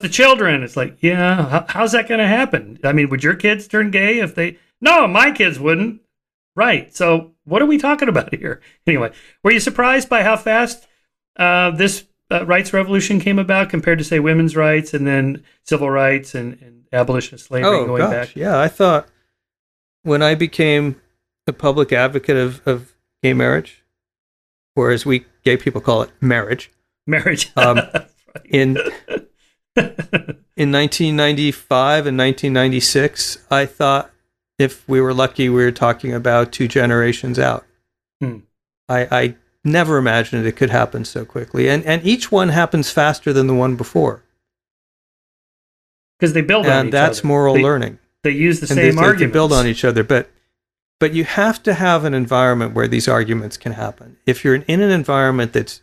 the children. It's like, yeah, how's that going to happen? I mean, would your kids turn gay if they... No, my kids wouldn't. Right. So what are we talking about here? Anyway, were you surprised by how fast this rights revolution came about compared to, say, women's rights and then civil rights and abolition of slavery going back? Yeah, I thought when I became a public advocate of gay marriage, or as we gay people call it, marriage. Marriage. In 1995 and 1996, I thought if we were lucky, we were talking about two generations out. Hmm. I never imagined it could happen so quickly. And each one happens faster than the one before. Because they build on each other. And that's moral learning. They use the same arguments. They build on each other. But you have to have an environment where these arguments can happen. If you're in an environment that's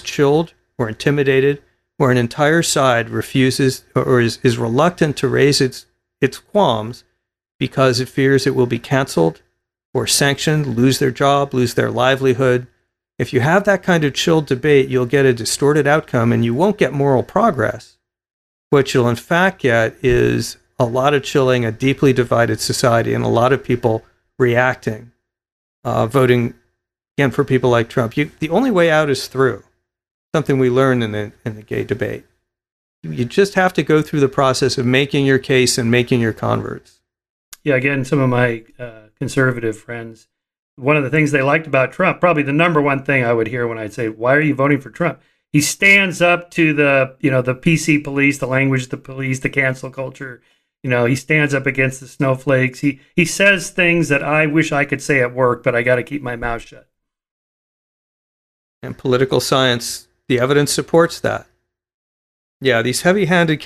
chilled or intimidated, where an entire side refuses or is reluctant to raise its qualms because it fears it will be canceled or sanctioned, lose their job, lose their livelihood. If you have that kind of chilled debate, you'll get a distorted outcome and you won't get moral progress. What you'll in fact get is a lot of chilling, a deeply divided society, and a lot of people reacting, voting again for people like Trump. The only way out is through. Something we learned in the gay debate. You just have to go through the process of making your case and making your converts. Yeah, again, some of my conservative friends, one of the things they liked about Trump, probably the number one thing I would hear when I'd say, "Why are you voting for Trump?" He stands up to the PC police, the language of the police, the cancel culture. You know, he stands up against the snowflakes. He says things that I wish I could say at work, but I got to keep my mouth shut. And political science. The evidence supports that. Yeah, these heavy-handed